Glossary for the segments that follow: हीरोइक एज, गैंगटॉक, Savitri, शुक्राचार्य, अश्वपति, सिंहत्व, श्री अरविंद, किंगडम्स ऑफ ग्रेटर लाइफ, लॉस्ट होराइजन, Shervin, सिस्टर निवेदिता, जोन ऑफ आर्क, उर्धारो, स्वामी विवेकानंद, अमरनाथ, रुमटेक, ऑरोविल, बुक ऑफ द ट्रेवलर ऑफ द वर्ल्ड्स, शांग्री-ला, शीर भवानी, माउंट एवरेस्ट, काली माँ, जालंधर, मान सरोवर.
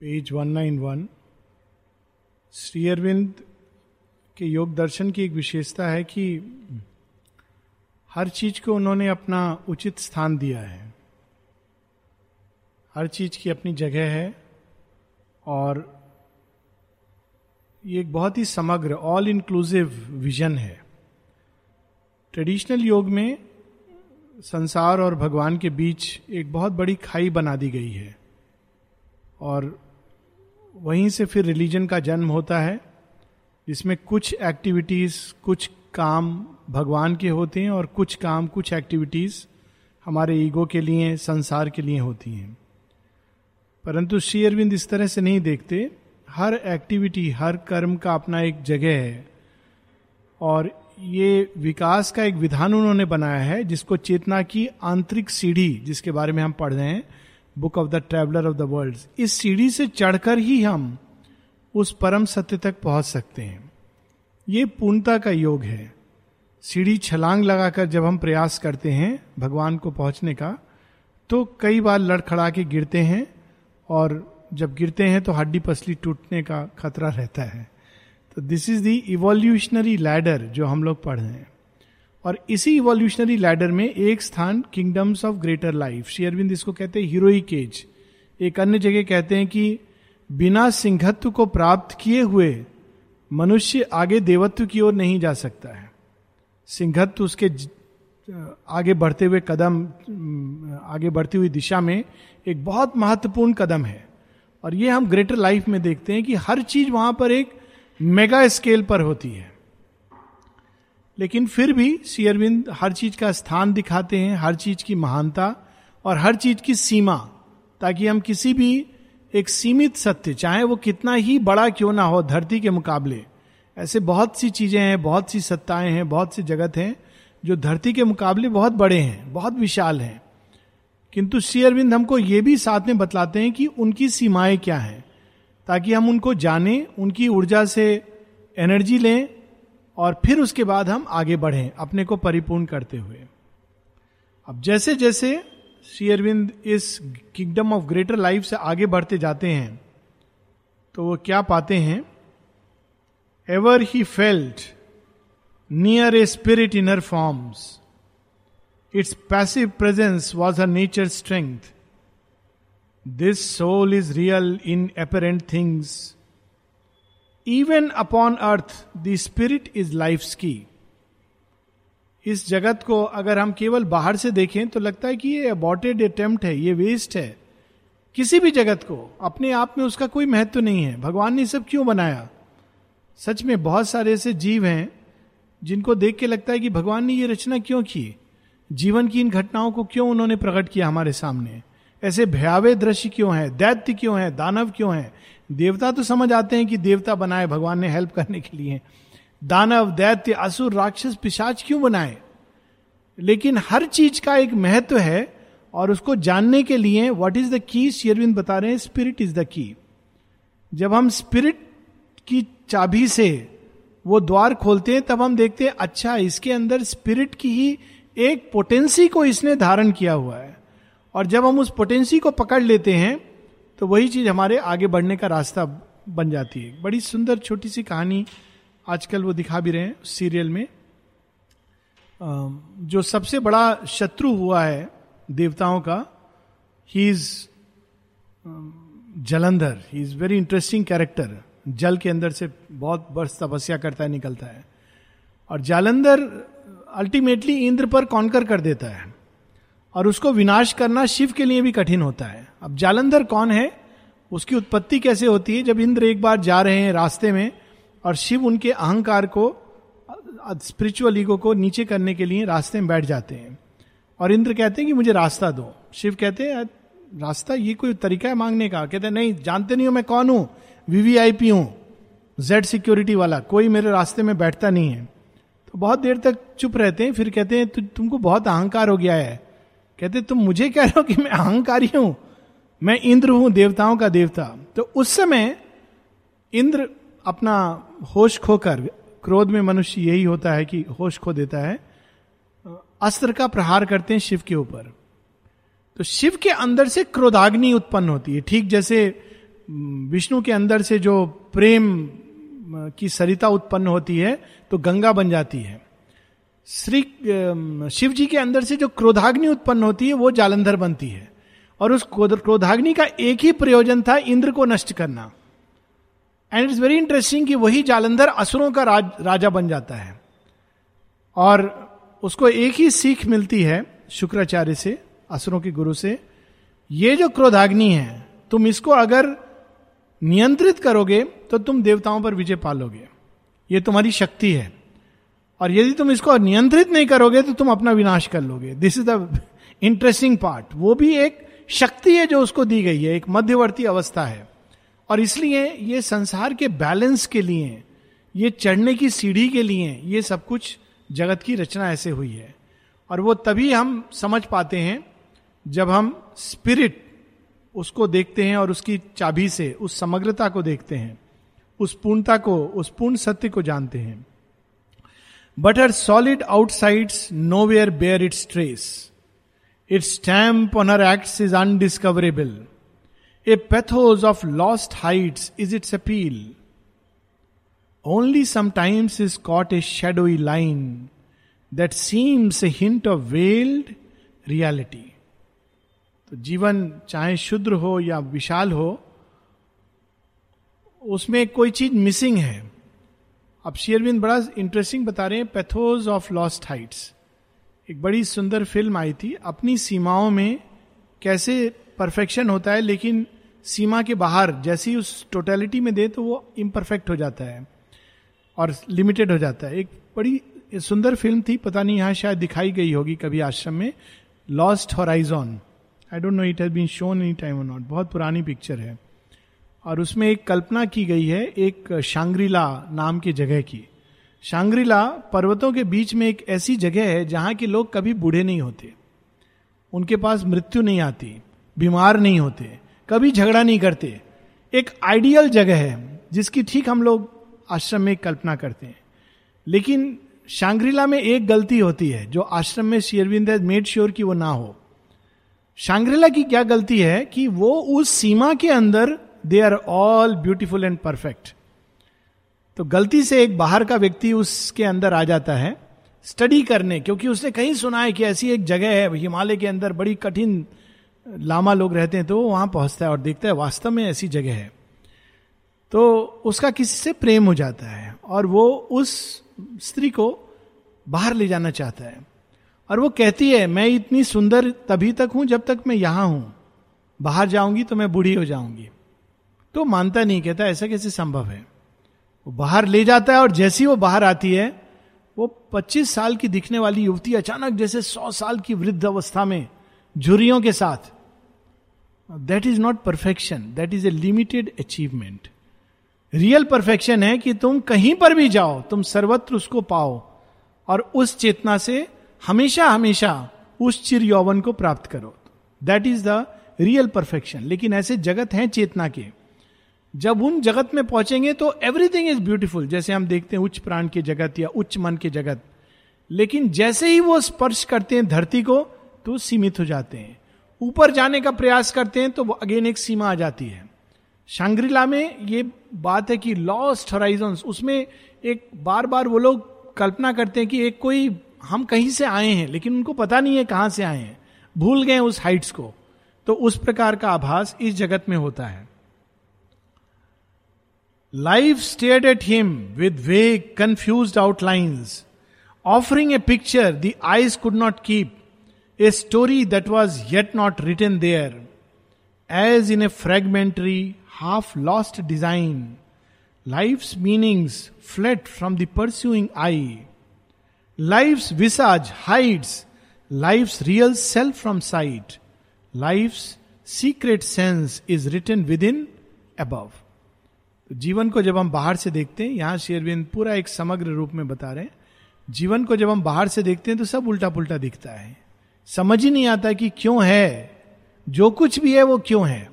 Page 191। श्री अरविंद के योग दर्शन की एक विशेषता है कि हर चीज को उन्होंने अपना उचित स्थान दिया है, हर चीज की अपनी जगह है और ये एक बहुत ही समग्र ऑल इंक्लूसिव विजन है। ट्रेडिशनल योग में संसार और भगवान के बीच एक बहुत बड़ी खाई बना दी गई है और वहीं से फिर रिलीजन का जन्म होता है, जिसमें कुछ एक्टिविटीज़ कुछ काम भगवान के होते हैं और कुछ काम कुछ एक्टिविटीज़ हमारे ईगो के लिए संसार के लिए होती हैं। परंतु श्री अरविंद इस तरह से नहीं देखते, हर एक्टिविटी हर कर्म का अपना एक जगह है और ये विकास का एक विधान उन्होंने बनाया है, जिसको चेतना की आंतरिक सीढ़ी, जिसके बारे में हम पढ़ रहे हैं बुक ऑफ द ट्रेवलर ऑफ द वर्ल्ड्स, इस सीढ़ी से चढ़कर ही हम उस परम सत्य तक पहुंच सकते हैं। ये पूर्णता का योग है। सीढ़ी छलांग लगाकर जब हम प्रयास करते हैं भगवान को पहुंचने का, तो कई बार लड़खड़ा के गिरते हैं और जब गिरते हैं तो हड्डी पसली टूटने का खतरा रहता है। तो this is the evolutionary ladder जो हम लोग पढ़ रहे हैं और इसी इवोल्यूशनरी लैडर में एक स्थान किंगडम्स ऑफ ग्रेटर लाइफ, श्री अरविंद इसको कहते हैं हीरोइक एज। एक अन्य जगह कहते हैं कि बिना सिंहत्व को प्राप्त किए हुए मनुष्य आगे देवत्व की ओर नहीं जा सकता है। सिंहत्व उसके आगे बढ़ते हुए कदम, आगे बढ़ती हुई दिशा में एक बहुत महत्वपूर्ण कदम है और ये हम ग्रेटर लाइफ में देखते हैं कि हर चीज वहां पर एक मेगा स्केल पर होती है। लेकिन फिर भी श्री अरविंद हर चीज का स्थान दिखाते हैं, हर चीज की महानता और हर चीज की सीमा, ताकि हम किसी भी एक सीमित सत्य, चाहे वो कितना ही बड़ा क्यों ना हो धरती के मुकाबले, ऐसे बहुत सी चीजें हैं, बहुत सी सत्ताएं हैं, बहुत सी जगत हैं जो धरती के मुकाबले बहुत बड़े हैं, बहुत विशाल हैं, किंतु श्री अरविंद हमको ये भी साथ में बतलाते हैं कि उनकी सीमाएं क्या हैं, ताकि हम उनको जानें, उनकी ऊर्जा से एनर्जी लें और फिर उसके बाद हम आगे बढ़ें अपने को परिपूर्ण करते हुए। अब जैसे जैसे श्री अरविंद इस किंगडम ऑफ ग्रेटर लाइफ से आगे बढ़ते जाते हैं तो वो क्या पाते हैं, ever he felt near a spirit in her forms, its passive presence was her nature strength, this soul is real in apparent things, even upon earth the spirit is life's की। इस जगत को अगर हम केवल बाहर से देखें तो लगता है कि ये अबॉर्टेड अटेम्प्ट है, ये वेस्ट है। किसी भी जगत को अपने आप में उसका कोई महत्व नहीं है। भगवान ने सब क्यों बनाया? सच में बहुत सारे ऐसे जीव हैं जिनको देख के लगता है कि भगवान ने ये रचना क्यों की, जीवन की इन घटनाओं को क्यों उन्होंने प्रकट किया हमारे सामने, ऐसे भयावह दृश्य क्यों है, दैत्य क्यों है, दानव क्यों है। देवता तो समझ आते हैं कि देवता बनाए भगवान ने हेल्प करने के लिए, दानव दैत्य असुर राक्षस पिशाच क्यों बनाए। लेकिन हर चीज का एक महत्व है और उसको जानने के लिए what is the key, श्री अरविंद बता रहे हैं स्पिरिट इज द की। जब हम स्पिरिट की चाबी से वो द्वार खोलते हैं तब हम देखते हैं अच्छा, इसके अंदर स्पिरिट की ही एक पोटेंसी को इसने धारण किया हुआ है और जब हम उस पोटेंसी को पकड़ लेते हैं तो वही चीज हमारे आगे बढ़ने का रास्ता बन जाती है। बड़ी सुंदर छोटी सी कहानी आजकल वो दिखा भी रहे हैं सीरियल में। जो सबसे बड़ा शत्रु हुआ है देवताओं का, he is जालंधर, he is very interesting character. जल के अंदर से बहुत वर्ष तपस्या करता है, निकलता है और जालंधर अल्टीमेटली इंद्र पर कॉन्कर कर देता है और उसको विनाश करना शिव के लिए भी कठिन होता है। अब जालंधर कौन है, उसकी उत्पत्ति कैसे होती है? जब इंद्र एक बार जा रहे हैं रास्ते में और शिव उनके अहंकार को, स्पिरिचुअल ईगो को नीचे करने के लिए रास्ते में बैठ जाते हैं और इंद्र कहते हैं कि मुझे रास्ता दो। शिव कहते हैं रास्ता ये कोई तरीका है मांगने का? कहते हैं नहीं, जानते नहीं हो मैं कौन हूँ, वीवीआईपी हूँ, जेड सिक्योरिटी वाला, कोई मेरे रास्ते में बैठता नहीं है। तो बहुत देर तक चुप रहते हैं, फिर कहते हैं तुमको बहुत अहंकार हो गया है। कहते तुम मुझे कह रहे हो कि मैं अहंकारी हूं, मैं इंद्र हूं, देवताओं का देवता। तो उस समय इंद्र अपना होश खोकर, क्रोध में मनुष्य यही होता है कि होश खो देता है, अस्त्र का प्रहार करते हैं शिव के ऊपर। तो शिव के अंदर से क्रोधाग्नि उत्पन्न होती है, ठीक जैसे विष्णु के अंदर से जो प्रेम की सरिता उत्पन्न होती है तो गंगा बन जाती है, श्री शिव जी के अंदर से जो क्रोधाग्नि उत्पन्न होती है वो जालंधर बनती है। और उस क्रोधाग्नि का एक ही प्रयोजन था, इंद्र को नष्ट करना। एंड इट्स वेरी इंटरेस्टिंग कि वही जालंधर असुरों का राजा बन जाता है और उसको एक ही सीख मिलती है शुक्राचार्य से, असुरों के गुरु से, ये जो क्रोधाग्नि है तुम इसको अगर नियंत्रित करोगे तो तुम देवताओं पर विजय पालोगे, ये तुम्हारी शक्ति है, और यदि तुम इसको नियंत्रित नहीं करोगे तो तुम अपना विनाश कर लोगे। This is the interesting part. वो भी एक शक्ति है जो उसको दी गई है, एक मध्यवर्ती अवस्था है, और इसलिए ये संसार के बैलेंस के लिए, ये चढ़ने की सीढ़ी के लिए, ये सब कुछ जगत की रचना ऐसे हुई है। और वो तभी हम समझ पाते हैं जब हम स्पिरिट उसको देखते हैं और उसकी चाबी से उस समग्रता को देखते हैं, उस पूर्णता को, उस पूर्ण सत्य को जानते हैं। But her solid outsides nowhere bear its trace, its stamp on her acts is undiscoverable, a pathos of lost heights is its appeal, only sometimes is caught a shadowy line that seems a hint of veiled reality. तो जीवन चाहे शुद्र हो या विशाल हो, उसमें कोई चीज missing है। अब श्री अरविंद बड़ा इंटरेस्टिंग बता रहे हैं, पैथोस ऑफ लॉस्ट हाइट्स, एक बड़ी सुंदर फिल्म आई थी, अपनी सीमाओं में कैसे परफेक्शन होता है, लेकिन सीमा के बाहर जैसी उस टोटलिटी में दे तो वो इम्परफेक्ट हो जाता है और लिमिटेड हो जाता है। एक बड़ी सुंदर फिल्म थी, पता नहीं यहाँ शायद दिखाई गई होगी कभी आश्रम में, लॉस्ट होराइजन, I don't know it has been shown any time और नॉट, बहुत पुरानी पिक्चर है। और उसमें एक कल्पना की गई है एक शांग्री-ला नाम की जगह की। शांग्री-ला पर्वतों के बीच में एक ऐसी जगह है जहाँ के लोग कभी बूढ़े नहीं होते, उनके पास मृत्यु नहीं आती, बीमार नहीं होते, कभी झगड़ा नहीं करते, एक आइडियल जगह है जिसकी ठीक हम लोग आश्रम में कल्पना करते हैं। लेकिन शांग्री-ला में एक गलती होती है जो आश्रम में श्री अरविंद has made sure कि वो ना हो। शांग्री-ला की क्या गलती है कि वो उस सीमा के अंदर they are all beautiful and perfect, तो गलती से एक बाहर का व्यक्ति उसके अंदर आ जाता है स्टडी करने, क्योंकि उसने कहीं सुना है कि ऐसी एक जगह है हिमालय के अंदर, बड़ी कठिन लामा लोग रहते हैं, तो वो वहां पहुंचता है और देखता है वास्तव में ऐसी जगह है, तो उसका किसी से प्रेम हो जाता है और वो उस स्त्री को बाहर ले जाना चाहता है। और वो कहती है मैं इतनी सुंदर तभी तक हूं जब तक मैं यहां हूं, बाहर जाऊंगी तो मैं बूढ़ी हो जाऊंगी। तो मानता नहीं, कहता ऐसा कैसे संभव है। वो बाहर ले जाता है और जैसी वो बाहर आती है वो 25 साल की दिखने वाली युवती अचानक जैसे 100 साल की वृद्ध अवस्था में झुर्रियों के साथ। That is not perfection, that is a limited achievement. Real perfection है कि तुम कहीं पर भी जाओ तुम सर्वत्र उसको पाओ और उस चेतना से हमेशा हमेशा उस चिर यौवन को प्राप्त करो, that is the real perfection. लेकिन ऐसे जगत हैं चेतना के, जब उन जगत में पहुंचेंगे तो एवरीथिंग इज ब्यूटीफुल, जैसे हम देखते हैं उच्च प्राण के जगत या उच्च मन के जगत। लेकिन जैसे ही वो स्पर्श करते हैं धरती को तो सीमित हो जाते हैं, ऊपर जाने का प्रयास करते हैं तो वो अगेन एक सीमा आ जाती है। शांग्री-ला में ये बात है कि लॉस्ट होराइजन्स, उसमें एक बार बार वो लोग कल्पना करते हैं कि एक कोई हम कहीं से आए हैं लेकिन उनको पता नहीं है कहाँ से आए हैं, भूल गए उस हाइट्स को, तो उस प्रकार का आभास इस जगत में होता है। Life stared at him with vague, confused outlines, offering a picture the eyes could not keep, a story that was yet not written there. As in a fragmentary, half-lost design, life's meanings fled from the pursuing eye. Life's visage hides life's real self from sight. Life's secret sense is written within. above. जीवन को जब हम बाहर से देखते हैं, यहाँ श्री अरविंद पूरा एक समग्र रूप में बता रहे हैं, जीवन को जब हम बाहर से देखते हैं तो सब उल्टा पुल्टा दिखता है, समझ ही नहीं आता कि क्यों है जो कुछ भी है वो क्यों है।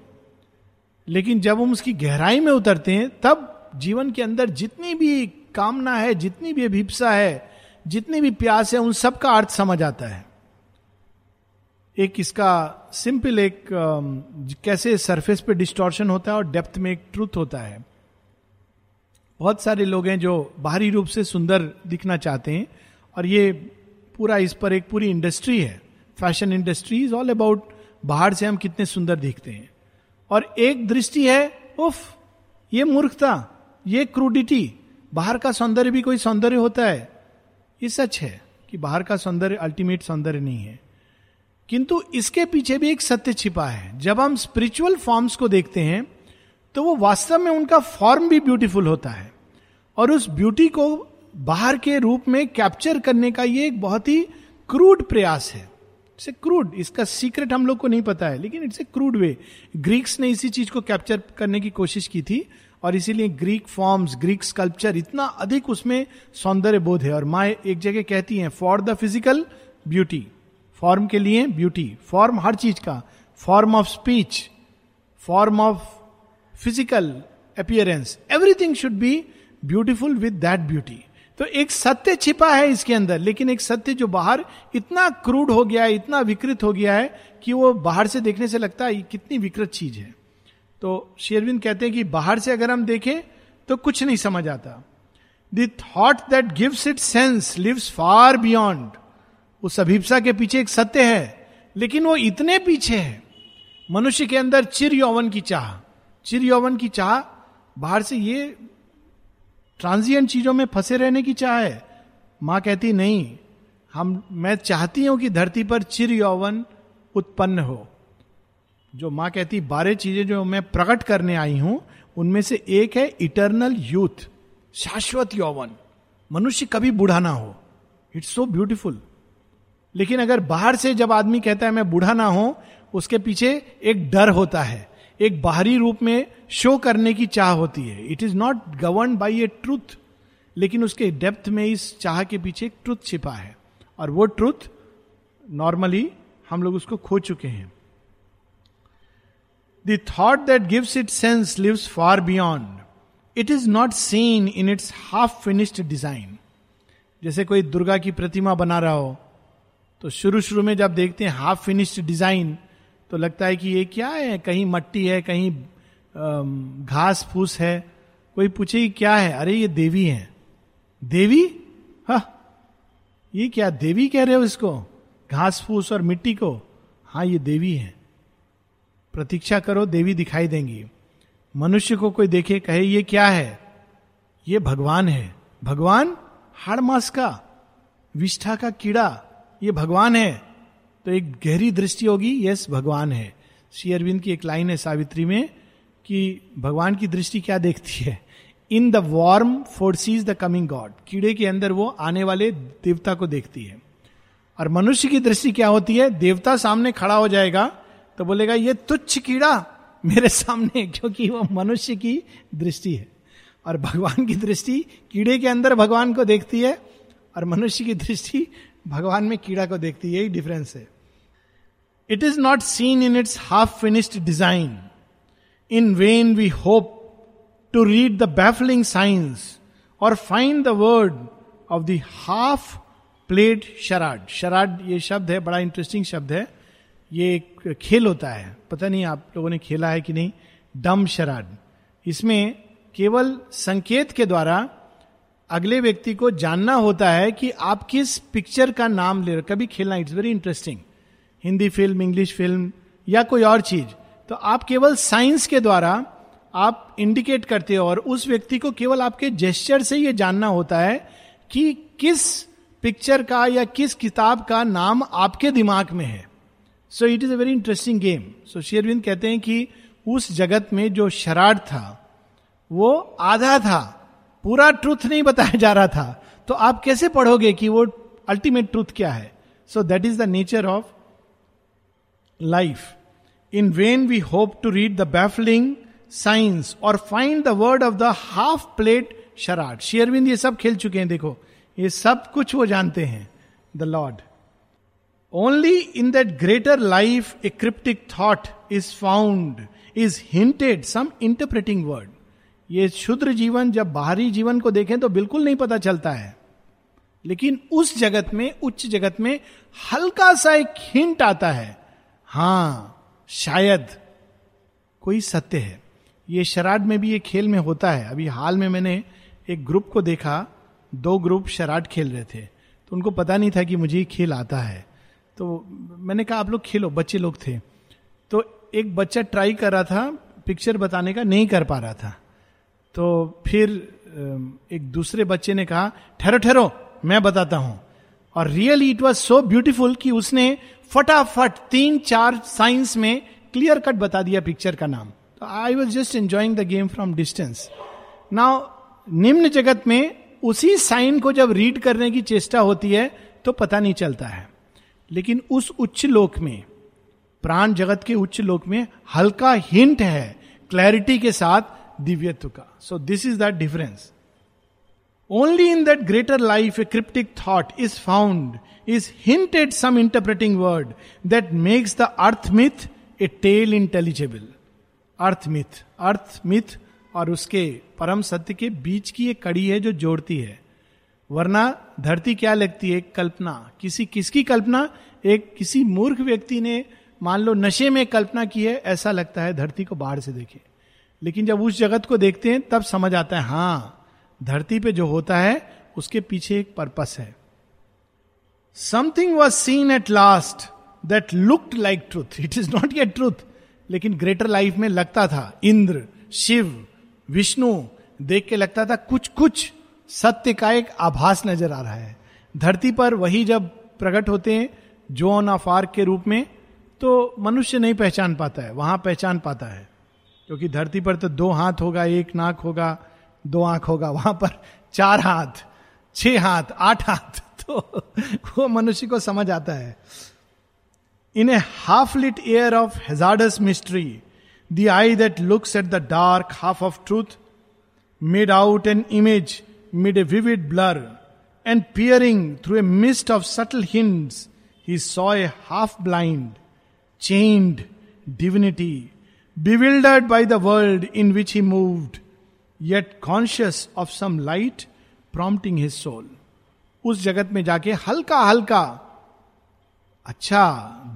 लेकिन जब हम उसकी गहराई में उतरते हैं तब जीवन के अंदर जितनी भी कामना है, जितनी भी अभिप्सा है, जितनी भी प्यास है, उन सब का अर्थ समझ आता है। एक इसका सिंपल एक कैसे सरफेस पे डिस्टॉर्शन होता है और डेप्थ में एक ट्रूथ होता है. बहुत सारे लोग हैं जो बाहरी रूप से सुंदर दिखना चाहते हैं और ये पूरा इस पर एक पूरी इंडस्ट्री है. Fashion industry is all about बाहर से हम कितने सुंदर दिखते हैं. और एक दृष्टि है उफ ये मूर्खता, ये क्रूडिटी, बाहर का सौंदर्य भी कोई सौंदर्य होता है. ये सच है कि बाहर का सौंदर्य अल्टीमेट सौंदर्य नहीं है, किंतु इसके पीछे भी एक सत्य छिपा है. जब हम स्पिरिचुअल फॉर्म्स को देखते हैं तो वो वास्तव में उनका फॉर्म भी ब्यूटीफुल होता है और उस ब्यूटी को बाहर के रूप में कैप्चर करने का ये एक बहुत ही क्रूड प्रयास है. इट्स ए क्रूड, इसका सीक्रेट हम लोग को नहीं पता है, लेकिन it's a crude way. Greeks ने इसी चीज को कैप्चर करने की कोशिश की थी और इसीलिए ग्रीक फॉर्म्स, ग्रीक स्कल्पचर, इतना अधिक उसमें सौंदर्य बोध है. और माँ एक जगह कहती हैं for the physical beauty, form के लिए ब्यूटी. फॉर्म हर चीज का, form of speech, form of physical appearance, everything should be beautiful with that beauty. तो एक सत्य छिपा है इसके अंदर, लेकिन एक सत्य जो बाहर इतना क्रूड हो गया है, इतना विकृत हो गया है कि वो बाहर से देखने से लगता है कितनी विकृत चीज है. तो श्री अरविंद कहते हैं कि बाहर से अगर हम देखें तो कुछ नहीं समझ आता. The thought that gives it sense lives far beyond. उस अभिप्सा के पीछे एक सत्य है, लेकिन वो इतने पीछे है. मनुष्य के अंदर चिर यौवन की चाह, चिर यौवन की चाह बाहर से ये ट्रांजिएंट चीजों में फंसे रहने की चाह है. माँ कहती नहीं, मैं चाहती हूं कि धरती पर चिर यौवन उत्पन्न हो. जो माँ कहती 12 चीजें जो मैं प्रकट करने आई हूं उनमें से एक है इटर्नल यूथ, शाश्वत यौवन, मनुष्य कभी बूढ़ा ना हो. It's so beautiful. लेकिन अगर बाहर से जब आदमी कहता है मैं बूढ़ा ना हूं, उसके पीछे एक डर होता है, एक बाहरी रूप में शो करने की चाह होती है. It is not govern by a truth, लेकिन उसके डेप्थ में इस चाह के पीछे एक ट्रूथ छिपा है और वो ट्रूथ नॉर्मली हम लोग उसको खो चुके हैं. The thought that gives it sense lives far beyond, it is not seen in its half finished design. जैसे कोई दुर्गा की प्रतिमा बना रहा हो तो शुरू शुरू में जब देखते हैं हाफ फिनिश्ड डिजाइन तो लगता है कि ये क्या है, कहीं मट्टी है, कहीं घास फूस है. कोई पूछे कि क्या है, अरे ये देवी है. देवी? हाँ, ये क्या देवी कह रहे हो इसको, घास फूस और मिट्टी को? हाँ ये देवी है, प्रतीक्षा करो देवी दिखाई देंगी. मनुष्य को कोई देखे कहे ये क्या है, ये भगवान है. भगवान? हाड़ मास का, विष्ठा का कीड़ा, ये भगवान है. तो एक गहरी दृष्टि होगी, यस भगवान है. श्री अरविंद की एक लाइन है सावित्री में कि भगवान की दृष्टि क्या देखती है, in the worm forces the coming god. कीड़े के अंदर वो आने वाले देवता को देखती है. और मनुष्य की दृष्टि क्या होती है, देवता सामने खड़ा हो जाएगा तो बोलेगा ये तुच्छ कीड़ा मेरे सामने, क्योंकि वो मनुष्य की दृष्टि है. और भगवान की दृष्टि कीड़े के अंदर भगवान को देखती है और मनुष्य की दृष्टि भगवान में कीड़ा को देखती है. यही डिफरेंस है. It is not seen in its half finished design. In vain we hope to read the baffling science और find the word of the half played charade. Charade ये शब्द है, बड़ा इंटरेस्टिंग शब्द है. ये एक खेल होता है, पता नहीं आप लोगों ने खेला है कि नहीं, डम शराड. इसमें केवल संकेत के द्वारा अगले व्यक्ति को जानना होता है कि आप किस पिक्चर का नाम ले रहे. कभी खेलना, it's very interesting. Hindi film, English film या कोई और चीज, तो आप केवल साइंस के द्वारा आप इंडिकेट करते हो और उस व्यक्ति को केवल आपके जेस्चर से ये जानना होता है कि किस पिक्चर का या किस किताब का नाम आपके दिमाग में है. So it is a very interesting game. So शेरविंद कहते हैं कि उस जगत में जो शराड था वो आधा था, पूरा ट्रूथ नहीं बताया जा रहा था. तो आप कैसे पढ़ोगे कि वो अल्टीमेट ट्रूथ क्या है. So that is the nature of life. In vain we hope to read the baffling science और find the word of the half played charade. श्री अरविंद ये सब खेल चुके हैं, देखो ये सब कुछ वो जानते हैं. The lord only in that greater life a cryptic thought is found is hinted some interpreting word. ये क्षुद्र जीवन जब बाहरी जीवन को देखें तो बिल्कुल नहीं पता चलता है, लेकिन उस जगत में, उच्च जगत में हल्का सा एक हिंट आता है हाँ शायद कोई सत्य है। ये शराड में भी ये खेल में होता है। अभी हाल में मैंने एक ग्रुप को देखा, दो ग्रुप शराड खेल रहे थे, तो उनको पता नहीं था कि मुझे ये खेल आता है, तो मैंने कहा आप लोग खेलो, बच्चे लोग थे। तो एक बच्चा ट्राई कर रहा था पिक्चर बताने का, नहीं कर पा रहा था, तो फिर एक दूसरे बच्चे ने कहा ठहरो ठहरो मैं बताता हूं, और really it was so beautiful कि उसने फटाफट 3-4 साइंस में क्लियर कट बता दिया पिक्चर का नाम। तो I was just enjoying the game from distance. Now निम्न जगत में उसी साइन को जब रीड करने की चेष्टा होती है तो पता नहीं चलता है, लेकिन उस उच्च लोक में, प्राण जगत के उच्च लोक में हल्का हिंट है क्लैरिटी के साथ दिव्यत्व का। So this is that difference. Only in that greater life a cryptic thought is found, is hinted some interpreting word that makes the earth myth a tale intelligible. Earth myth और उसके परम सत्य के बीच की एक कड़ी है जो जोड़ती है, वरना धरती क्या लगती है? एक कल्पना। किसकी कल्पना? एक किसी मूर्ख व्यक्ति ने मान लो नशे में कल्पना की है, ऐसा लगता है धरती को बाहर से देखे, लेकिन जब उस जगत को देखते हैं तब समझ आता है हाँ धरती पे जो होता है उसके पीछे एक पर्पस है। Something was seen at last that looked like truth, it is not yet truth, लेकिन ग्रेटर लाइफ में लगता था, इंद्र शिव विष्णु देख के लगता था कुछ कुछ सत्य का एक आभास नजर आ रहा है। धरती पर वही जब प्रकट होते हैं जोन ऑफ आर्क के रूप में तो मनुष्य नहीं पहचान पाता है, वहां पहचान पाता है, क्योंकि धरती पर तो 2 हाथ होगा, 1 नाक होगा, 2 आंख होगा, वहां पर 4 हाथ 6 हाथ 8 हाथ, तो वो मनुष्य को समझ आता है। In a half lit air of hazardous mystery the eye that looks at the dark half of truth made out an image mid a vivid blur and peering through a mist of subtle hints he saw a half blind chained divinity bewildered by the world in which he moved, yet conscious of some light prompting his soul. उस जगत में जाके हल्का हल्का अच्छा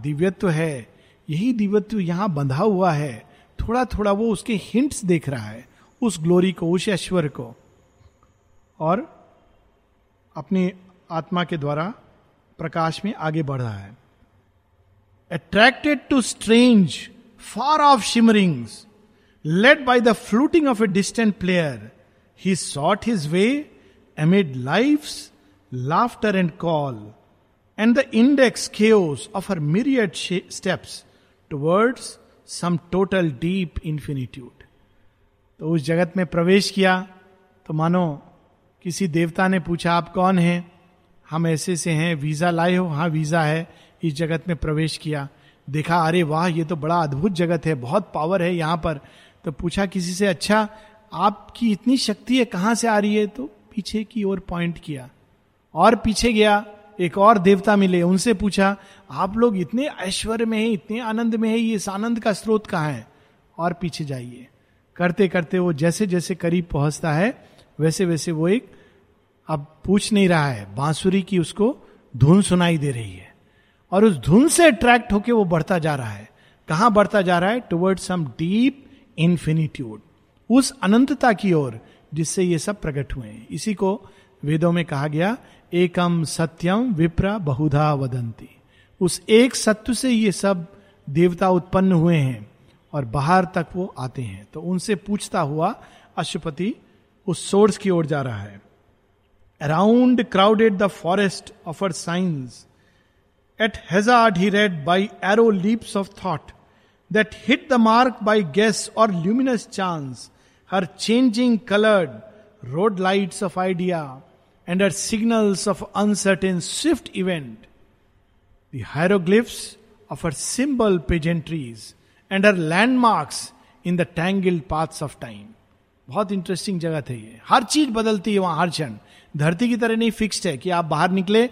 दिव्यत्व है, यही दिव्यत्व यहां बंधा हुआ है, थोड़ा थोड़ा वो उसके हिंट्स देख रहा है, उस ग्लोरी को, उस ऐश्वर्य को, और अपनी आत्मा के द्वारा प्रकाश में आगे बढ़ रहा है। Attracted to strange far off shimmerings, led by the fluting of a distant player, he sought his way amid life's laughter and call, and the index chaos of her myriad steps towards some total deep infinitude. तो उस जगत में प्रवेश किया तो मानो किसी देवता ने पूछा आप कौन हैं? हम ऐसे से हैं, वीजा लाए हो? हाँ वीजा है। इस जगत में प्रवेश किया, देखा अरे वाह ये तो बड़ा अद्भुत जगत है, बहुत पावर है यहाँ पर। तो पूछा किसी से अच्छा आपकी इतनी शक्ति है कहाँ से आ रही है? तो पीछे की ओर पॉइंट किया, और पीछे गया, एक और देवता मिले, उनसे पूछा आप लोग इतने ऐश्वर्य में हैं, इतने आनंद में हैं, ये इस आनंद का स्रोत कहाँ है? और पीछे जाइए। करते करते वो जैसे जैसे करीब पहुँचता है वैसे वैसे वो एक अब पूछ नहीं रहा है, बांसुरी की उसको धुन सुनाई दे रही है, और उस धुन से अट्रैक्ट होके वो बढ़ता जा रहा है। कहां बढ़ता जा रहा है? टुवर्ड्स सम डीप इन्फिनिट्यूड, उस अनंतता की ओर जिससे ये सब प्रकट हुए हैं। इसी को वेदों में कहा गया एकम सत्यम विप्रा बहुधा वदंती, उस एक सत्य से ये सब देवता उत्पन्न हुए हैं और बाहर तक वो आते हैं। तो उनसे पूछता हुआ अश्वपति उस सोर्स की ओर जा रहा है। Around crowded the forest of her science At hazard he read by arrow leaps of thought that hit the mark by guess or luminous chance, her changing colored road lights of idea and her signals of uncertain swift event, the hieroglyphs of her symbol pageantries and her landmarks in the tangled paths of time. बहुत interesting जगह है ये, हर चीज बदलती है वहां, हर क्षण। धरती की तरह नहीं फिक्स्ड है कि आप बाहर निकले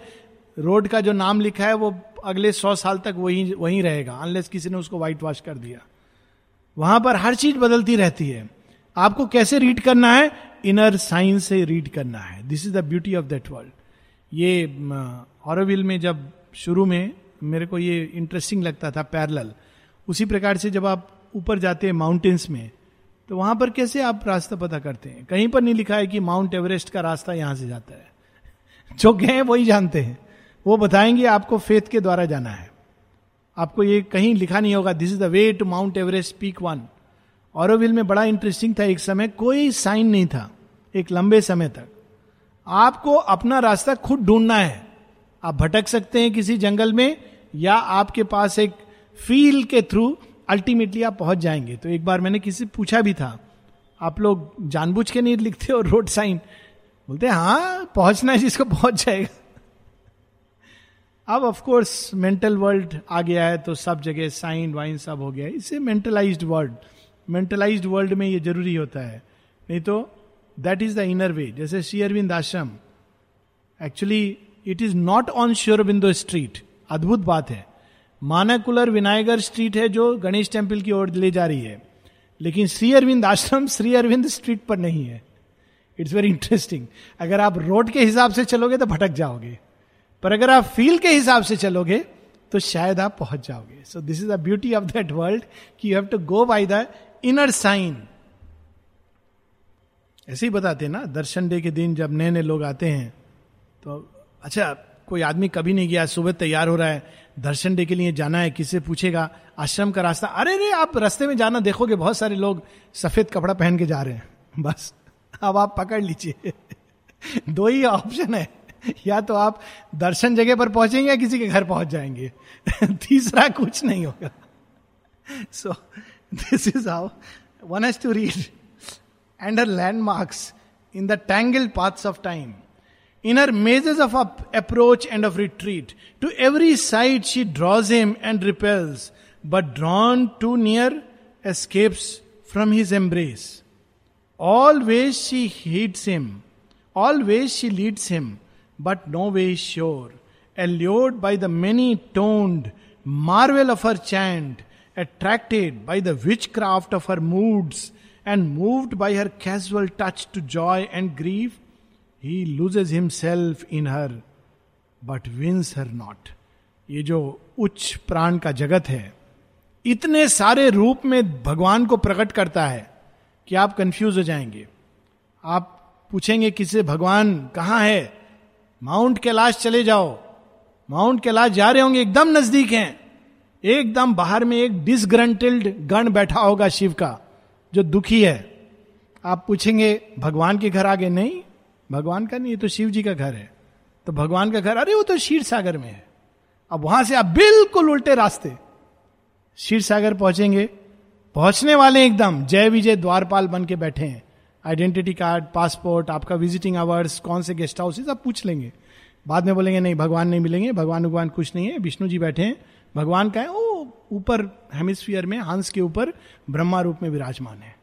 रोड का जो नाम लिखा है वो अगले 100 साल तक वहीं रहेगा, अनलेस किसी ने उसको व्हाइट वॉश कर दिया। वहां पर हर चीज बदलती रहती है, आपको कैसे रीड करना है? इनर साइंस से रीड करना है। This is the beauty of that world. ये ऑरोविल में जब शुरू में मेरे को ये इंटरेस्टिंग लगता था पैरेलल। उसी प्रकार से जब आप ऊपर जाते हैं माउंटेन्स में तो वहां पर कैसे आप रास्ता पता करते हैं? कहीं पर नहीं लिखा है कि माउंट एवरेस्ट का रास्ता यहां से जाता है। जो गए वही जानते हैं, वो बताएंगे आपको फेथ के द्वारा जाना है। आपको ये कहीं लिखा नहीं होगा this is the way to माउंट एवरेस्ट peak 1। ऑरोविल में बड़ा इंटरेस्टिंग था, एक समय कोई साइन नहीं था, एक लंबे समय तक आपको अपना रास्ता खुद ढूंढना है। आप भटक सकते हैं किसी जंगल में या आपके पास एक फील के थ्रू अल्टीमेटली आप पहुंच जाएंगे। तो एक बार मैंने किसी से पूछा भी था, आप लोग जानबूझ के नहीं लिखते हो रोड साइन? बोलते हाँ, पहुंचना है जिसको पहुंच जाएगा। अब ऑफकोर्स मेंटल वर्ल्ड आ गया है तो सब जगह साइन वाइन सब हो गया है। इससे मेंटलाइज्ड वर्ल्ड में ये जरूरी होता है, नहीं तो that is the inner way. जैसे श्री अरविंद Ashram, actually it is not on Sri Aurobindo street. अद्भुत बात है, मानाकुलर विनायगर स्ट्रीट है जो गणेश टेम्पल की ओर ले जा रही है, लेकिन श्री अरविंद आश्रम श्री अरविंद स्ट्रीट पर नहीं है। It's very interesting. अगर आप रोड के हिसाब से चलोगे तो भटक जाओगे, पर अगर आप फील के हिसाब से चलोगे तो शायद आप पहुंच जाओगे। So this is the beauty of that world कि you have to go by the inner sign. ऐसे ही बताते ना, दर्शन डे के दिन जब नए नए लोग आते हैं तो अच्छा, कोई आदमी कभी नहीं गया, सुबह तैयार हो रहा है, दर्शन डे के लिए जाना है, किससे पूछेगा आश्रम का रास्ता? अरे आप रास्ते में जाना देखोगे बहुत सारे लोग सफेद कपड़ा पहन के जा रहे हैं। बस अब आप पकड़ लीजिए दो ही ऑप्शन है, या तो आप दर्शन जगह पर पहुंचेंगे या किसी के घर पहुंच जाएंगे तीसरा कुछ नहीं होगा। So this is how one has to read and her landmarks in the tangled paths of time, in her mazes of approach and of retreat, to every side she draws him and repels, but drawn too near escapes from his embrace. Always she heeds him, always she leads him, but no way sure. Allured by the many-toned marvel of her chant, attracted by the witchcraft of her moods, and moved by her casual touch to joy and grief, he loses himself in her, but wins her not. ये जो उच्च प्राण का जगत है, इतने सारे रूप में भगवान को प्रकट करता है कि आप कंफ्यूज हो जाएंगे। आप पूछेंगे किसे भगवान कहाँ है? माउंट कैलाश चले जाओ। माउंट कैलाश जा रहे होंगे, एकदम नजदीक हैं, एकदम बाहर में एक डिसग्रंटल्ड गण बैठा होगा शिव का जो दुखी है। आप पूछेंगे भगवान के घर आगे? नहीं, भगवान का नहीं, तो शिव जी का घर है। तो भगवान का घर, अरे वो तो क्षीर सागर में है। अब वहां से आप बिल्कुल उल्टे रास्ते क्षीर सागर पहुंचेंगे, पहुंचने वाले एकदम जय विजय द्वारपाल बन के बैठे हैं। आइडेंटिटी कार्ड, पासपोर्ट, आपका विजिटिंग आवर्स, कौन से गेस्ट हाउस, सब पूछ लेंगे। बाद में बोलेंगे नहीं, भगवान नहीं मिलेंगे, भगवान भगवान कुछ नहीं है, विष्णु जी बैठे हैं। भगवान का है वो ऊपर हेमिस्फीयर में हंस के ऊपर ब्रह्मा रूप में विराजमान है।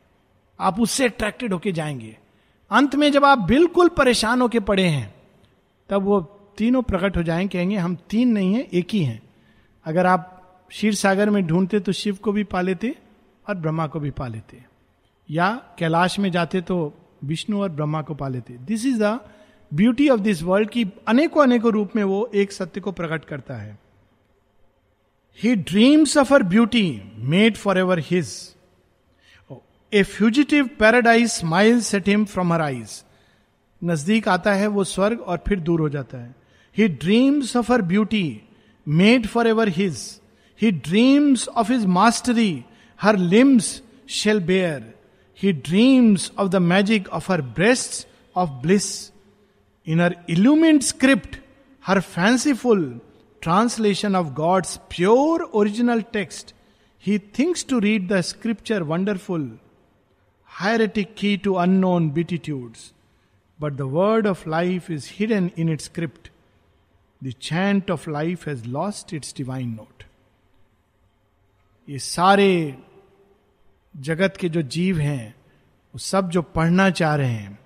आप उससे अट्रैक्टेड होके जाएंगे। अंत में जब आप बिल्कुल परेशान होके पड़े हैं तब वो तीनों प्रकट हो जाएंगे, कहेंगे हम तीन नहीं है, एक ही है। अगर आप क्षीर सागर में ढूंढते तो शिव को भी पा लेते और ब्रह्मा को भी पा लेते, या कैलाश में जाते तो विष्णु और ब्रह्मा को पा लेते। This is the beauty of this world की अनेकों अनेकों रूप में वो एक सत्य को प्रकट करता है। He dreams of her beauty made for ever his, a fugitive paradise smiles at him from her eyes. नजदीक आता है वो स्वर्ग और फिर दूर हो जाता है। He dreams of her beauty made for ever his, he dreams of his mastery her limbs shall bear, he dreams of the magic of her breasts of bliss, in her illumined script, her fanciful translation of God's pure original text, he thinks to read the scripture wonderful, hieratic key to unknown beatitudes, but the word of life is hidden in its script, the chant of life has lost its divine note. ये सारे जगत के जो जीव हैं वो सब जो पढ़ना चाह रहे हैं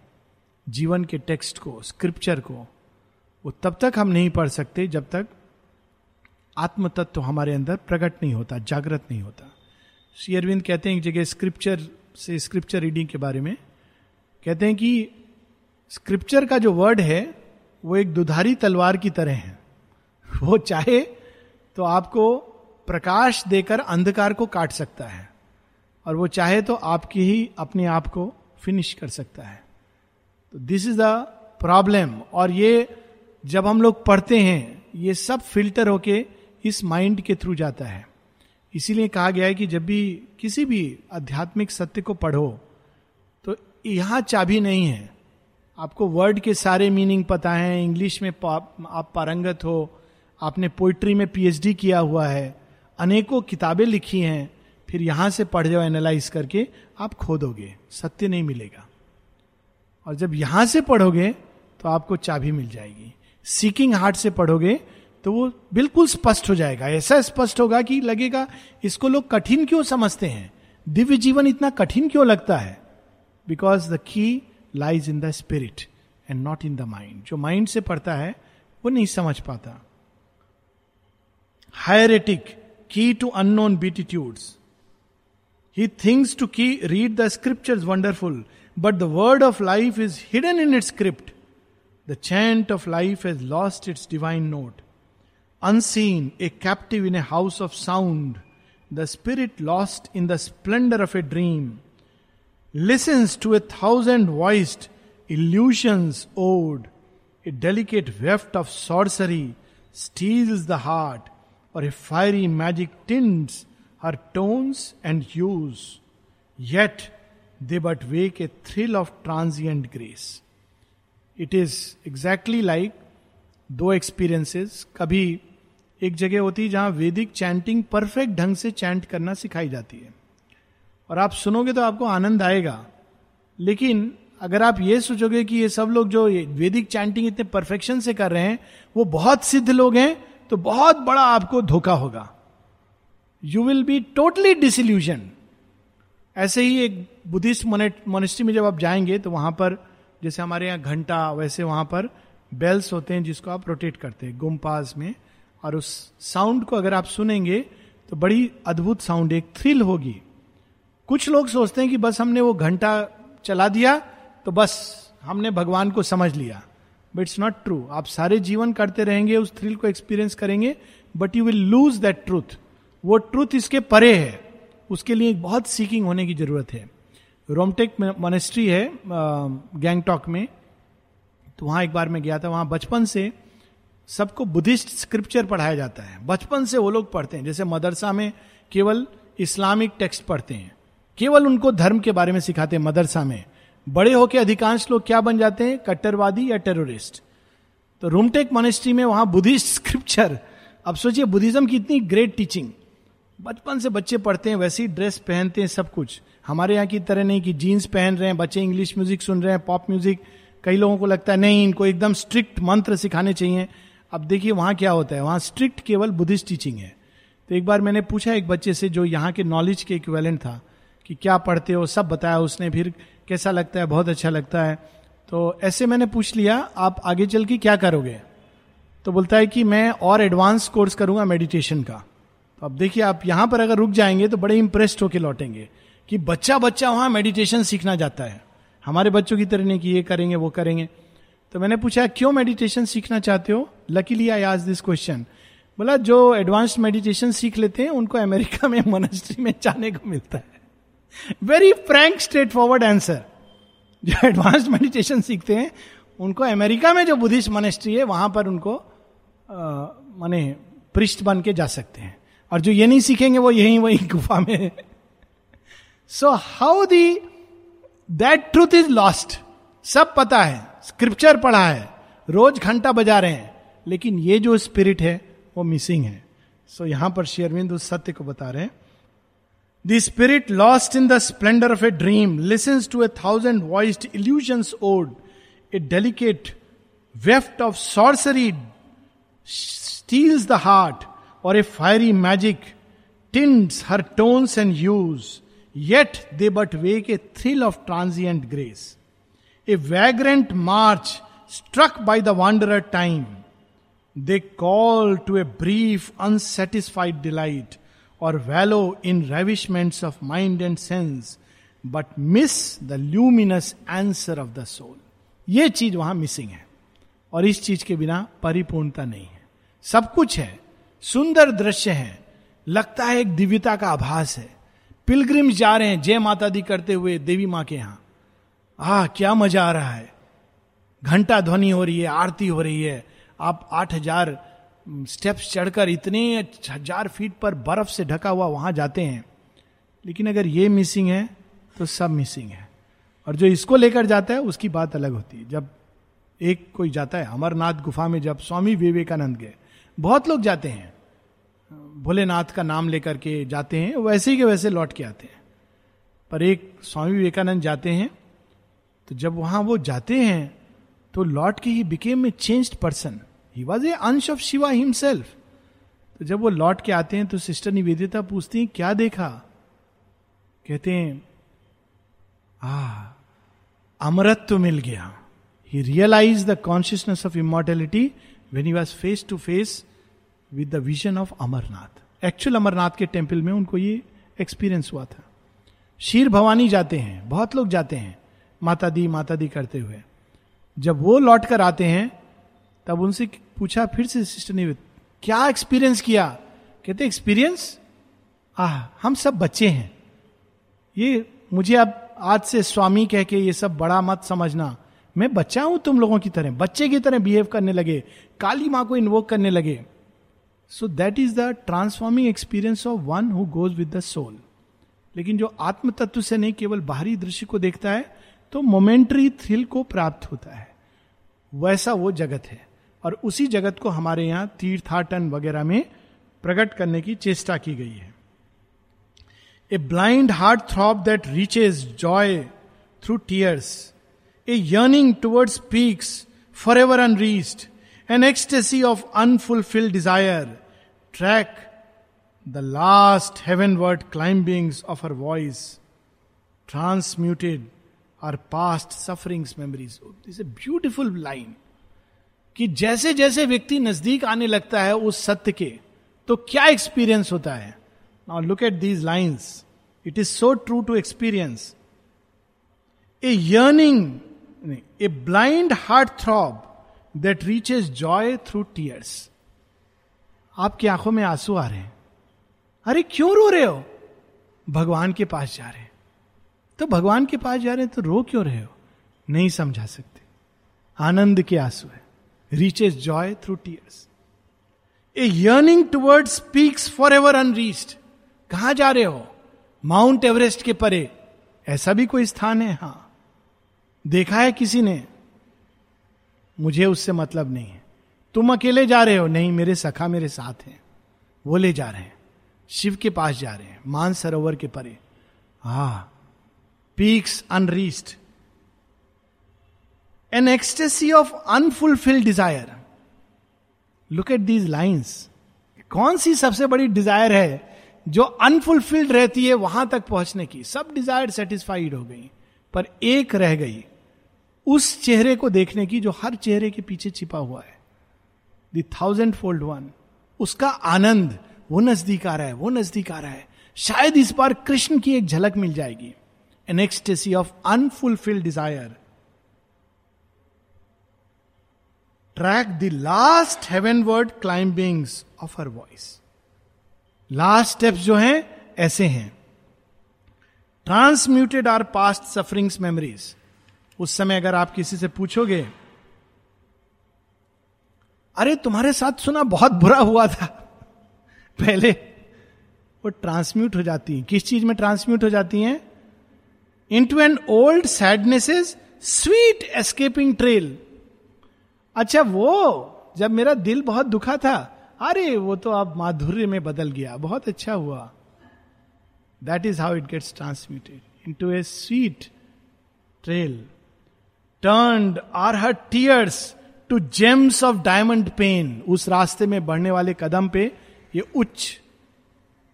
जीवन के टेक्स्ट को, स्क्रिप्चर को, वो तब तक हम नहीं पढ़ सकते जब तक आत्म तत्व हमारे अंदर प्रकट नहीं होता, जागृत नहीं होता। श्री अरविंद कहते हैं एक जगह स्क्रिप्चर से, स्क्रिप्चर रीडिंग के बारे में कहते हैं कि स्क्रिप्चर का जो वर्ड है वो एक दुधारी तलवार की तरह है, वो चाहे तो आपको प्रकाश देकर अंधकार को काट सकता है और वो चाहे तो आपकी ही अपने आप को फिनिश कर सकता है. तो दिस इज द प्रॉब्लम. और ये जब हम लोग पढ़ते हैं ये सब फिल्टर होके इस माइंड के थ्रू जाता है. इसीलिए कहा गया है कि जब भी किसी भी आध्यात्मिक सत्य को पढ़ो तो यहाँ चाबी नहीं है. आपको वर्ड के सारे मीनिंग पता हैं, इंग्लिश में आप पारंगत हो, आपने पोइट्री में पीएचडी किया हुआ है, अनेकों किताबें लिखी हैं, फिर यहाँ से पढ़ जाओ एनालाइज करके, आप खो दोगे, सत्य नहीं मिलेगा. और जब यहाँ से पढ़ोगे तो आपको चाबी मिल जाएगी. सीकिंग हार्ट से पढ़ोगे तो वो बिल्कुल स्पष्ट हो जाएगा. ऐसा स्पष्ट होगा कि लगेगा इसको लोग कठिन क्यों समझते हैं, दिव्य जीवन इतना कठिन क्यों लगता है. Because the key lies in the spirit and not in the mind. जो माइंड से पढ़ता है वो नहीं समझ पाता. Hieratic key to unknown beatitudes. He thinks to read the scriptures wonderful, but the word of life is hidden in its script. The chant of life has lost its divine note. Unseen, a captive in a house of sound, the spirit lost in the splendor of a dream, listens to a thousand voiced illusions ode. A delicate weft of sorcery steals the heart, or a fiery magic tints her tones and hues, yet they but wake a thrill of transient grace. It is exactly like दो experiences. कभी एक जगह होती है जहाँ वैदिक chanting perfect ढंग से चैंट करना सिखाई जाती है और आप सुनोगे तो आपको आनंद आएगा. लेकिन अगर आप ये सोचोगे कि ये सब लोग जो वैदिक चैंटिंग इतने परफेक्शन से कर रहे हैं वो बहुत सिद्ध लोग हैं, तो बहुत बड़ा आपको धोखा होगा. You will be totally disillusioned. ऐसे ही एक बुद्धिस्ट मोनेस्ट्री में जब आप जाएंगे तो वहां पर जैसे हमारे यहाँ घंटा, वैसे वहां पर बेल्स होते हैं जिसको आप रोटेट करते हैं गुम्पास में, और उस साउंड को अगर आप सुनेंगे तो बड़ी अद्भुत साउंड, एक थ्रिल होगी. कुछ लोग सोचते हैं कि बस हमने वो घंटा चला दिया तो बस हमने भगवान को समझ लिया. But it's not true. आप सारे जीवन करते रहेंगे, उस थ्रिल को एक्सपीरियंस करेंगे, but you will lose that truth. वो ट्रुथ इसके परे है. उसके लिए एक बहुत सीकिंग होने की जरूरत है. रुमटेक मोनेस्ट्री है गैंगटॉक में, तो वहाँ एक बार मैं गया था. वहाँ बचपन से सबको बुद्धिस्ट स्क्रिप्चर पढ़ाया जाता है. बचपन से वो लोग पढ़ते हैं, जैसे मदरसा में केवल इस्लामिक टेक्स्ट पढ़ते हैं, केवल उनको धर्म के बारे में सिखाते हैं मदरसा में. बड़े होकर अधिकांश लोग क्या बन जाते हैं, कट्टरवादी या टेररिस्ट. तो रुमटेक मोनेस्ट्री में वहाँ बुद्धिस्ट स्क्रिप्चर, अब सोचिए बुद्धिज्म की इतनी ग्रेट टीचिंग, बचपन से बच्चे पढ़ते हैं, वैसी ड्रेस पहनते हैं, सब कुछ. हमारे यहाँ की तरह नहीं कि जीन्स पहन रहे हैं बच्चे, इंग्लिश म्यूजिक सुन रहे हैं, पॉप म्यूजिक. कई लोगों को लगता है नहीं इनको एकदम स्ट्रिक्ट मंत्र सिखाने चाहिए. अब देखिए वहाँ क्या होता है, वहाँ स्ट्रिक्ट केवल बुद्धिस्ट टीचिंग है. तो एक बार मैंने पूछा एक बच्चे से जो यहाँ के नॉलेज के इक्विवेलेंट था कि क्या पढ़ते हो, सब बताया उसने, फिर कैसा लगता है, बहुत अच्छा लगता है. तो ऐसे मैंने पूछ लिया आप आगे चल के क्या करोगे, तो बोलता है कि मैं और एडवांस कोर्स करूँगा मेडिटेशन का. तो अब देखिए आप यहां पर अगर रुक जाएंगे तो बड़े इंप्रेस्ड होके लौटेंगे कि बच्चा बच्चा वहां मेडिटेशन सीखना जाता है, हमारे बच्चों की तरह नहीं कि ये करेंगे वो करेंगे. तो मैंने पूछा क्यों मेडिटेशन सीखना चाहते हो. Luckily I asked this question. बोला जो एडवांस मेडिटेशन सीख लेते हैं उनको अमेरिका में मोनेस्ट्री में जाने को मिलता है. Very frank straightforward answer. जो एडवांस मेडिटेशन सीखते हैं उनको अमेरिका में जो बुद्धिस्ट मोनेस्ट्री है वहां पर उनको माने पृष्ठ बन के जा सकते हैं, और जो ये नहीं सीखेंगे वो यही वही गुफा में. So how that truth is lost. सब पता है, स्क्रिप्चर पढ़ा है, रोज घंटा बजा रहे हैं, लेकिन ये जो स्पिरिट है वो मिसिंग है. सो यहां पर श्री अरविंद उस सत्य को बता रहे हैं. The spirit lost in the splendour of a dream listens to a thousand voiced illusions ode. A delicate weft of sorcery steals the heart, और a fiery magic tints her tones and hues, yet they but wake a thrill of transient grace. A vagrant march struck by the wanderer time, they call to a brief unsatisfied delight, और wallow in ravishments of mind and sense, but miss the luminous answer of the soul. ये चीज वहां missing है, और इस चीज के बिना परिपूर्णता नहीं है. सब कुछ है सुंदर दृश्य हैं, लगता है एक दिव्यता का आभास है। पिलग्रिम्स जा रहे हैं जय माता दी करते हुए देवी माँ के यहाँ। क्या मजा आ रहा है, घंटा ध्वनि हो रही है, आरती हो रही है। आप 8000 स्टेप्स चढ़कर इतने 1000 फीट पर बर्फ से ढका हुआ वहां जाते हैं। लेकिन अगर ये मिसिंग है तो सब मिसिंग है। और जो इसको लेकर जाता है उसकी बात अलग होती है। जब एक कोई जाता है अमरनाथ गुफा में, जब स्वामी विवेकानंद गए, बहुत लोग जाते हैं भोलेनाथ का नाम लेकर के जाते हैं, वैसे ही के वैसे लौट के आते हैं। पर एक स्वामी विवेकानंद जाते हैं तो जब वहां वो जाते हैं तो लौट के he became a changed person, he was a अंश ऑफ शिवा हिमसेल्फ। तो जब वो लौट के आते हैं तो सिस्टर निवेदिता पूछती हैं क्या देखा। कहते हैं अमरत्व मिल गया। He realized the consciousness of immortality when he was face to face with the vision of Amarnath. Actual अमरनाथ के टेम्पल में उनको ये एक्सपीरियंस हुआ था। शीर भवानी जाते हैं, बहुत लोग जाते हैं माता दी करते हुए। जब वो लौट कर आते हैं तब उनसे पूछा फिर से सिस्टर ने क्या एक्सपीरियंस किया। कहते एक्सपीरियंस हम सब बच्चे हैं। ये मुझे अब आज से स्वामी कह के ये सब बड़ा मत समझना, मैं बच्चा हूं तुम लोगों की तरह, बच्चे की तरह बिहेव करने लगे, काली माँ को इन्वोक करने लगे। So that is the transforming experience of one who goes with the soul. लेकिन जो आत्म तत्व से नहीं केवल बाहरी दृश्य को देखता है तो मोमेंट्री थ्रिल को प्राप्त होता है, वैसा वो जगत है। और उसी जगत को हमारे यहाँ तीर्थाटन वगैरह में प्रकट करने की चेष्टा की गई है। A blind heart throb that reaches joy through tears, a yearning towards peaks forever unreached, an ecstasy of unfulfilled desire, track the last heavenward climbings of her voice, transmuted her past sufferings, memories. This is a beautiful line कि जैसे जैसे व्यक्ति नजदीक आने लगता है उस सत्य के तो क्या एक्सपीरियंस होता है। Now look at these lines. It is so true to experience. A yearning, a blind heart throb that reaches joy through tears. आपकी आंखों में आंसू आ रहे हैं, अरे क्यों रो रहे हो, भगवान के पास जा रहे हैं। तो भगवान के पास जा रहे हैं तो रो क्यों रहे हो, नहीं समझा सकते। आनंद के आंसू है, reaches joy through tears. A yearning towards peaks forever unreached. कहाँ जा रहे हो, माउंट एवरेस्ट के परे, ऐसा भी कोई स्थान है, हाँ देखा है किसी ने, मुझे उससे मतलब नहीं है। तुम अकेले जा रहे हो, नहीं मेरे सखा मेरे साथ हैं, वो ले जा रहे हैं, शिव के पास जा रहे हैं, मान सरोवर के परे। Peaks unreached, an ecstasy of unfulfilled desire. Look at these lines, कौन सी सबसे बड़ी डिजायर है जो अनफुलफिल्ड रहती है वहां तक पहुंचने की। सब डिजायर सेटिस्फाइड हो गई पर एक रह गई, उस चेहरे को देखने की जो हर चेहरे के पीछे छिपा हुआ है, द 1000-fold वन। उसका आनंद, वो नजदीक आ रहा है, वो नजदीक आ रहा है, शायद इस बार कृष्ण की एक झलक मिल जाएगी। An ecstasy of unfulfilled desire, track the last heavenward climbings of her voice. Last steps जो हैं ऐसे हैं। Transmuted are past sufferings memories. उस समय अगर आप किसी से पूछोगे अरे तुम्हारे साथ सुना बहुत बुरा हुआ था, पहले वो ट्रांसम्यूट हो जाती हैं। किस चीज में ट्रांसम्यूट हो जाती हैं? Into an old sadnesses sweet escaping trail. अच्छा वो जब मेरा दिल बहुत दुखा था, अरे वो तो अब माधुर्य में बदल गया, बहुत अच्छा हुआ। That is how it gets transmitted into a sweet trail. Turned are her tears to gems of diamond pain. उस रास्ते में बढ़ने वाले कदम पे ये उच्च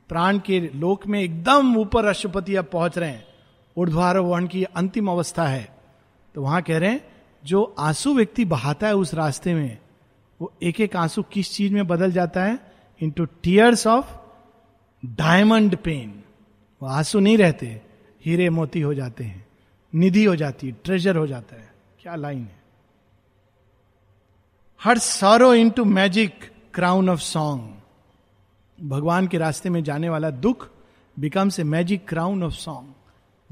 प्राण के लोक में एकदम ऊपर अश्वपति अब पहुंच रहे हैं, उर्धारो वर्ण की अंतिम अवस्था है। तो वहां कह रहे हैं जो आंसू व्यक्ति बहाता है उस रास्ते में, वो एक एक आंसू किस चीज में बदल जाता है? Into tears of diamond pain. वो आंसू नहीं रहते, हीरे मोती हो जाते हैं, निधि हो जाती है, ट्रेजर हो जाता है। क्या लाइन है। Her sorrow into magic crown of song. भगवान के रास्ते में जाने वाला दुख becomes a magic crown of song.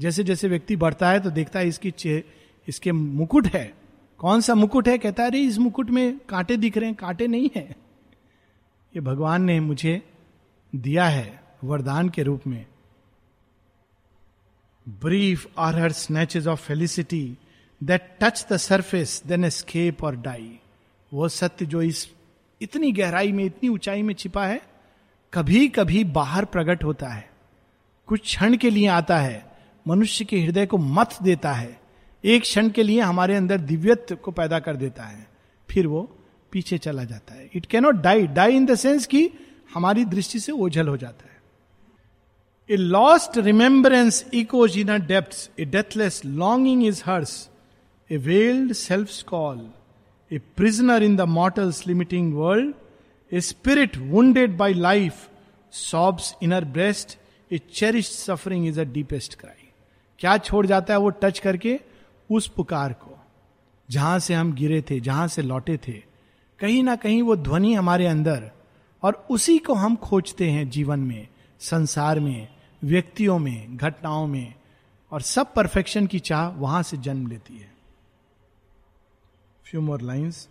जैसे जैसे व्यक्ति बढ़ता है तो देखता है इसके मुकुट है. कौन सा मुकुट है? कहता है अरे इस मुकुट में कांटे दिख रहे हैं. कांटे नहीं है, ये भगवान ने मुझे दिया है वरदान के रूप में. Brief are her snatches of felicity that touch the surface then escape और डाई. वो सत्य जो इस इतनी गहराई में, इतनी ऊंचाई में छिपा है, कभी कभी बाहर प्रकट होता है, कुछ क्षण के लिए आता है, मनुष्य के हृदय को मत देता है, एक क्षण के लिए हमारे अंदर दिव्यत्व को पैदा कर देता है, फिर वो पीछे चला जाता है. It cannot die. Die in the sense कि हमारी दृष्टि से ओझल हो जाता है. A lost remembrance echoes in her depths, a deathless longing is hers, a veiled self's call, a prisoner in the mortal's limiting world, a spirit wounded by life sobs in her breast, a cherished suffering is a deepest cry. क्या छोड़ जाता है वो touch करके? उस पुकार को जहां से हम गिरे थे, जहां से लौटे थे. कहीं ना कहीं वो ध्वनि हमारे अंदर, और उसी को हम खोजते हैं जीवन में, संसार में, व्यक्तियों में, घटनाओं में, और सब परफेक्शन की चाह वहां से जन्म लेती है. Few more lines.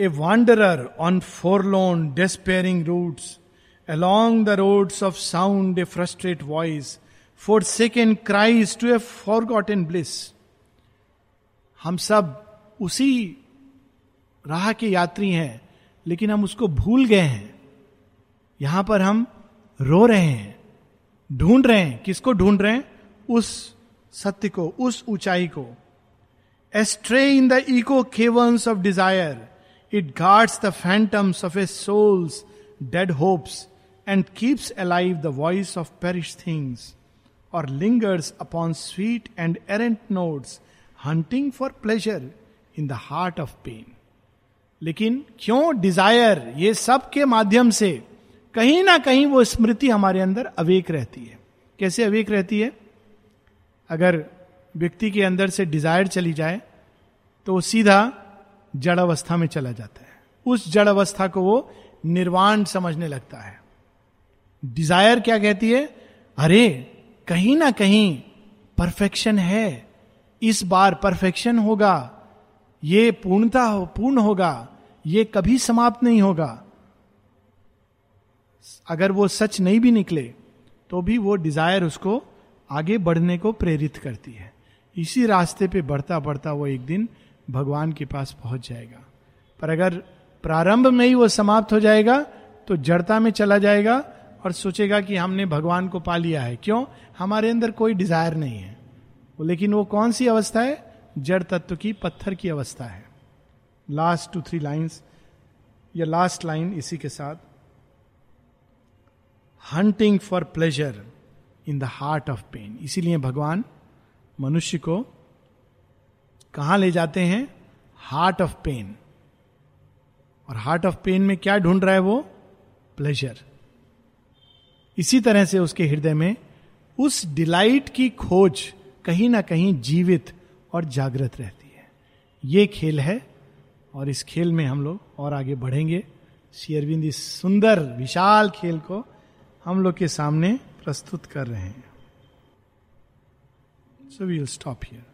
A wanderer on forlorn despairing routes, along the roads of sound a frustrate voice, forsaken cries to a forgotten bliss. हम सब उसी राह के यात्री हैं, लेकिन हम उसको भूल गए हैं. यहां पर हम रो रहे हैं, ढूंढ रहे हैं. किसको ढूंढ रहे हैं? उस सत्य को, उस ऊंचाई को. Astray in the echo caverns of desire, it guards the phantoms of a soul's dead hopes and keeps alive the voice of perished things, or lingers upon sweet and errant notes, hunting for pleasure in the heart of pain. लेकिन क्यों desire? ये सब के माध्यम से कहीं ना कहीं वो स्मृति हमारे अंदर अवेक रहती है. कैसे अवेक रहती है? अगर व्यक्ति के अंदर से desire चली जाए तो सीधा जड़ अवस्था में चला जाता है. उस जड़ अवस्था को वो निर्वाण समझने लगता है. डिजायर क्या कहती है? अरे कहीं ना कहीं परफेक्शन है, इस बार परफेक्शन होगा, ये पूर्णता पूर्ण होगा, ये कभी समाप्त नहीं होगा. अगर वो सच नहीं भी निकले तो भी वो डिजायर उसको आगे बढ़ने को प्रेरित करती है. इसी रास्ते पे बढ़ता बढ़ता वो एक दिन भगवान के पास पहुंच जाएगा. पर अगर प्रारंभ में ही वो समाप्त हो जाएगा तो जड़ता में चला जाएगा और सोचेगा कि हमने भगवान को पा लिया है. क्यों? हमारे अंदर कोई डिजायर नहीं है. लेकिन वो कौन सी अवस्था है? जड़ तत्व की, पत्थर की अवस्था है. लास्ट 2-3 लाइन्स या लास्ट लाइन इसी के साथ. Hunting for pleasure in the heart of pain. इसीलिए भगवान मनुष्य को कहां ले जाते हैं? Heart of pain. और हार्ट ऑफ पेन में क्या ढूंढ रहा है वो? प्लेजर. इसी तरह से उसके हृदय में उस डिलाइट की खोज कहीं ना कहीं जीवित और जागृत रहती है. ये खेल है और इस खेल में हम लोग और आगे बढ़ेंगे. श्री अरविंद इस सुंदर विशाल खेल को हम लोग के सामने प्रस्तुत कर रहे हैं. So we will stop here.